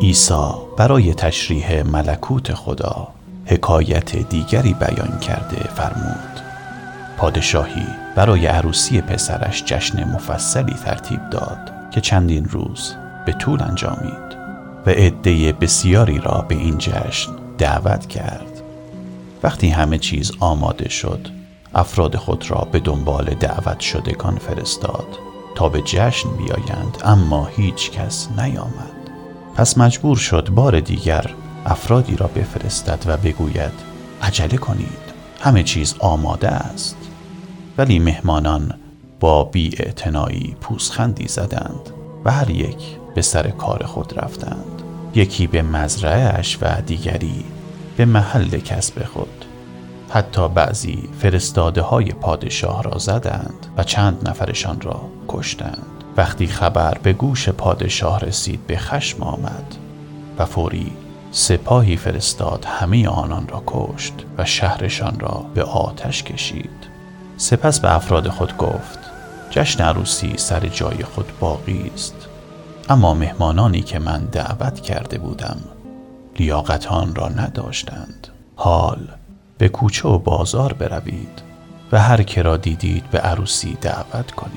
عیسی برای تشریح ملکوت خدا حکایت دیگری بیان کرده فرمود: پادشاهی برای عروسی پسرش جشن مفصلی ترتیب داد که چندین روز به طول انجامید و عده بسیاری را به این جشن دعوت کرد. وقتی همه چیز آماده شد، افراد خود را به دنبال دعوت شدگان فرستاد تا به جشن بیایند، اما هیچ کس نیامد. پس مجبور شد بار دیگر افرادی را بفرستد و بگوید: عجله کنید، همه چیز آماده است. ولی مهمانان با بی‌اعتنایی پوزخندی زدند و هر یک به سر کار خود رفتند، یکی به مزرعه‌اش و دیگری به محل کسب خود. حتی بعضی فرستاده های پادشاه را زدند و چند نفرشان را کشتند. وقتی خبر به گوش پادشاه رسید، به خشم آمد و فوری سپاهی فرستاد، همه آنان را کشت و شهرشان را به آتش کشید. سپس به افراد خود گفت: جشن عروسی سر جای خود باقی است، اما مهمانانی که من دعوت کرده بودم لیاقت آن را نداشتند. حال به کوچه و بازار بروید و هر که را دیدید به عروسی دعوت کنید.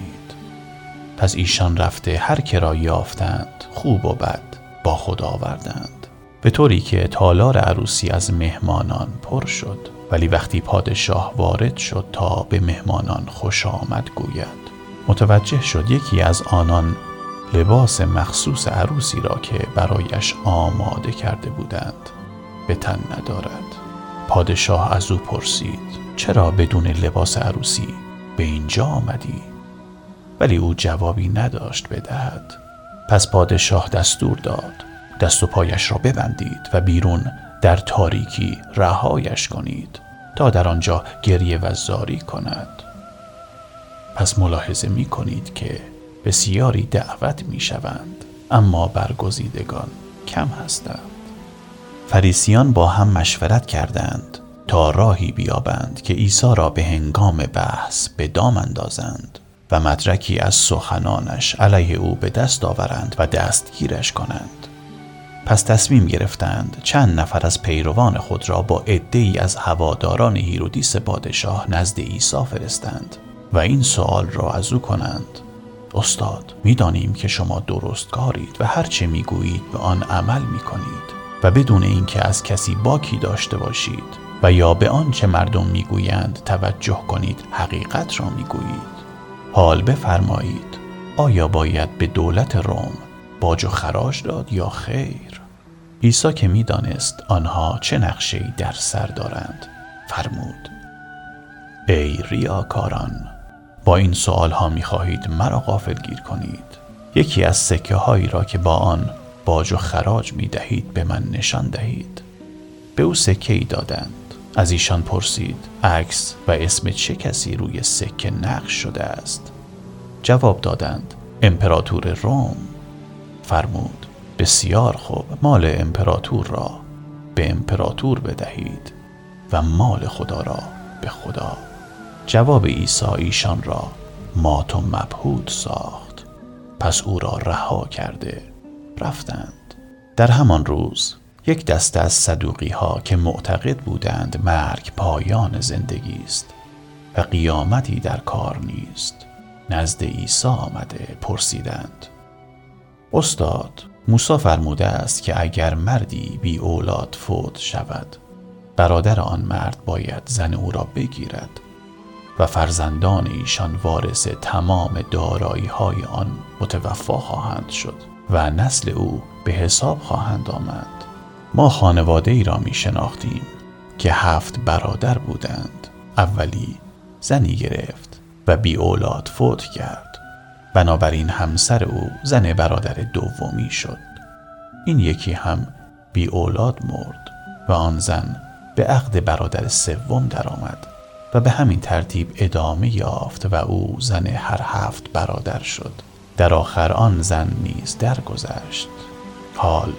پس ایشان رفته هر که را یافتند خوب و بد با خود آوردند، به طوری که تالار عروسی از مهمانان پر شد. ولی وقتی پادشاه وارد شد تا به مهمانان خوش آمد گوید، متوجه شد یکی از آنان لباس مخصوص عروسی را که برایش آماده کرده بودند به تن ندارد. پادشاه از او پرسید: چرا بدون لباس عروسی به اینجا آمدی؟ ولی او جوابی نداشت بدهد. پس پادشاه دستور داد: دست و پایش را ببندید و بیرون در تاریکی رهایش کنید تا در آنجا گریه و زاری کند. پس ملاحظه می کنید که بسیاری دعوت می شوند، اما برگزیدگان کم هستند. فریسیان با هم مشورت کردند تا راهی بیابند که عیسی را به هنگام بحث به دام اندازند و مدرکی از سخنانش علیه او به دست آورند و دستگیرش کنند. پس تصمیم گرفتند چند نفر از پیروان خود را با عده‌ای از هواداران هیرودیس پادشاه نزد عیسی فرستند و این سوال را از او کنند: استاد، می‌دانیم که شما درستکارید و هر چه می‌گویید به آن عمل می‌کنید و بدون اینکه از کسی باکی داشته باشید و یا به آن چه مردم می‌گویند توجه کنید، حقیقت را می‌گویید. حال بفرمایید، آیا باید به دولت روم باج و خراج داد یا خیر؟ عیسی که می‌دانست آنها چه نقشه‌ای در سر دارند، فرمود: ای ریاکاران، با این سؤالها می‌خواهید مرا غافلگیر کنید. یکی از سکه‌هایی را که با آن باج و خراج می‌دهید به من نشان دهید. به او سکه‌ای دادند. از ایشان پرسید: عکس و اسم چه کسی روی سکه نقش شده است؟ جواب دادند: امپراتور روم. فرمود: بسیار خوب، مال امپراتور را به امپراتور بدهید و مال خدا را به خدا. جواب عیسی ایشان را مات و مبهوت ساخت. پس او را رها کرده رفتند. در همان روز یک دسته از صدوقی ها که معتقد بودند مرگ پایان زندگی است و قیامتی در کار نیست، نزد عیسی آمده پرسیدند: استاد، موسی فرموده است که اگر مردی بی اولاد فوت شود، برادر آن مرد باید زن او را بگیرد و فرزندان ایشان وارث تمام دارایی های آن متوفا خواهند شد و نسل او به حساب خواهند آمد. ما خانواده ای را می شناختیم که 7 برادر بودند. اولی زنی گرفت و بی اولاد فوت کرد، بنابراین همسر او زن برادر دومی شد. این یکی هم بی اولاد مرد و آن زن به عقد برادر سوم درآمد و به همین ترتیب ادامه یافت و او زن هر 7 برادر شد. در آخر آن زن نیز درگذشت. حال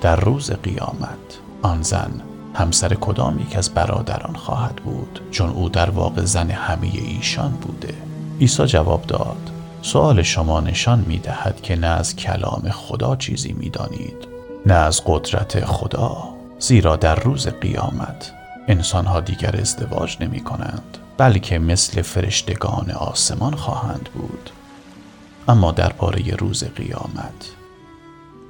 در روز قیامت آن زن همسر کدام یک از برادران خواهد بود، چون او در واقع زن همه ایشان بوده؟ عیسی جواب داد: سؤال شما نشان می دهد که نه از کلام خدا چیزی می دانید نه از قدرت خدا، زیرا در روز قیامت انسان‌ها دیگر ازدواج نمی‌کنند، بلکه مثل فرشتگان آسمان خواهند بود. اما درباره روز قیامت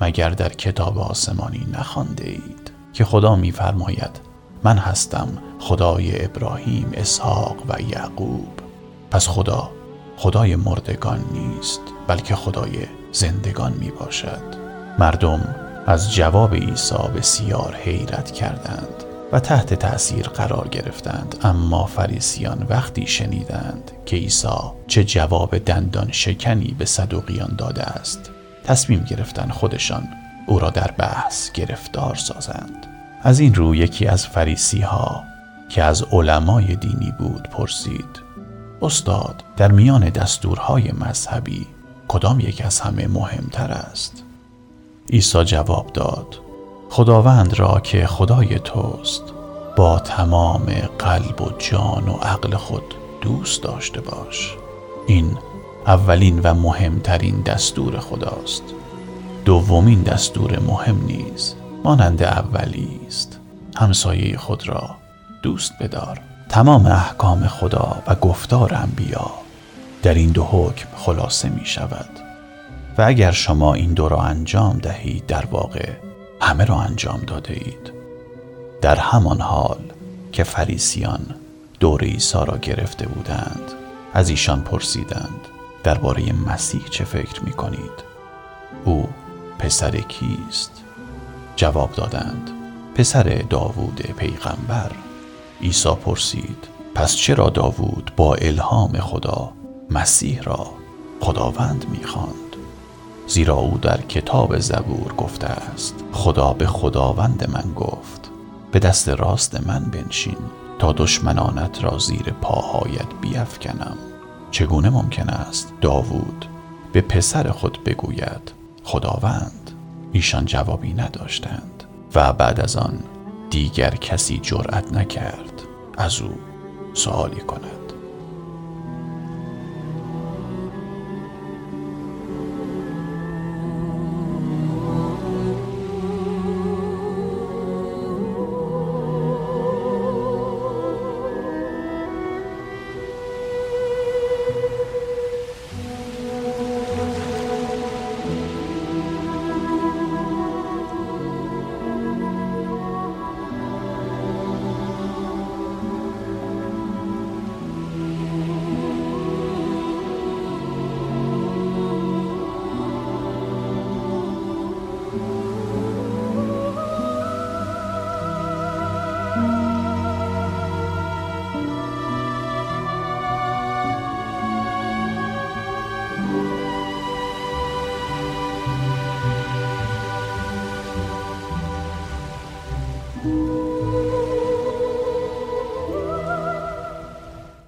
مگر در کتاب آسمانی نخوانده اید که خدا می‌فرماید من هستم خدای ابراهیم، اسحاق و یعقوب. پس خدا خدای مردگان نیست، بلکه خدای زندگان میباشد. مردم از جواب عیسی بسیار حیرت کردند و تحت تأثیر قرار گرفتند. اما فریسیان وقتی شنیدند که عیسی چه جواب دندان شکنی به صدوقیان داده است، تصمیم گرفتند خودشان او را در بحث گرفتار سازند. از این رو یکی از فریسی‌ها که از علمای دینی بود پرسید: استاد، در میان دستورهای مذهبی کدام یک از همه مهمتر است؟ عیسی جواب داد: خداوند را که خدای توست با تمام قلب و جان و عقل خود دوست داشته باش. این اولین و مهمترین دستور خداست. دومین دستور مهم نیز مانند اولی است: همسایه خود را دوست بدار. تمام احکام خدا و گفتار انبیا در این دو حکم خلاصه می شود و اگر شما این دو را انجام دهید، در واقع همه را انجام داده اید. در همان حال که فریسیان دور عیسی را گرفته بودند، از ایشان پرسیدند درباره مسیح چه فکر می کنید؟ او پسر کیست؟ جواب دادند: پسر داوود پیغمبر. عیسی پرسید: پس چرا داوود با الهام خدا مسیح را خداوند می‌خواند؟ زیرا او در کتاب زبور گفته است: خدا به خداوند من گفت به دست راست من بنشین تا دشمنانت را زیر پاهایت بیفکنم. چگونه ممکن است داوود به پسر خود بگوید خداوند؟ ایشان جوابی نداشتند و بعد از آن دیگر کسی جرأت نکرد از او سؤالی کند.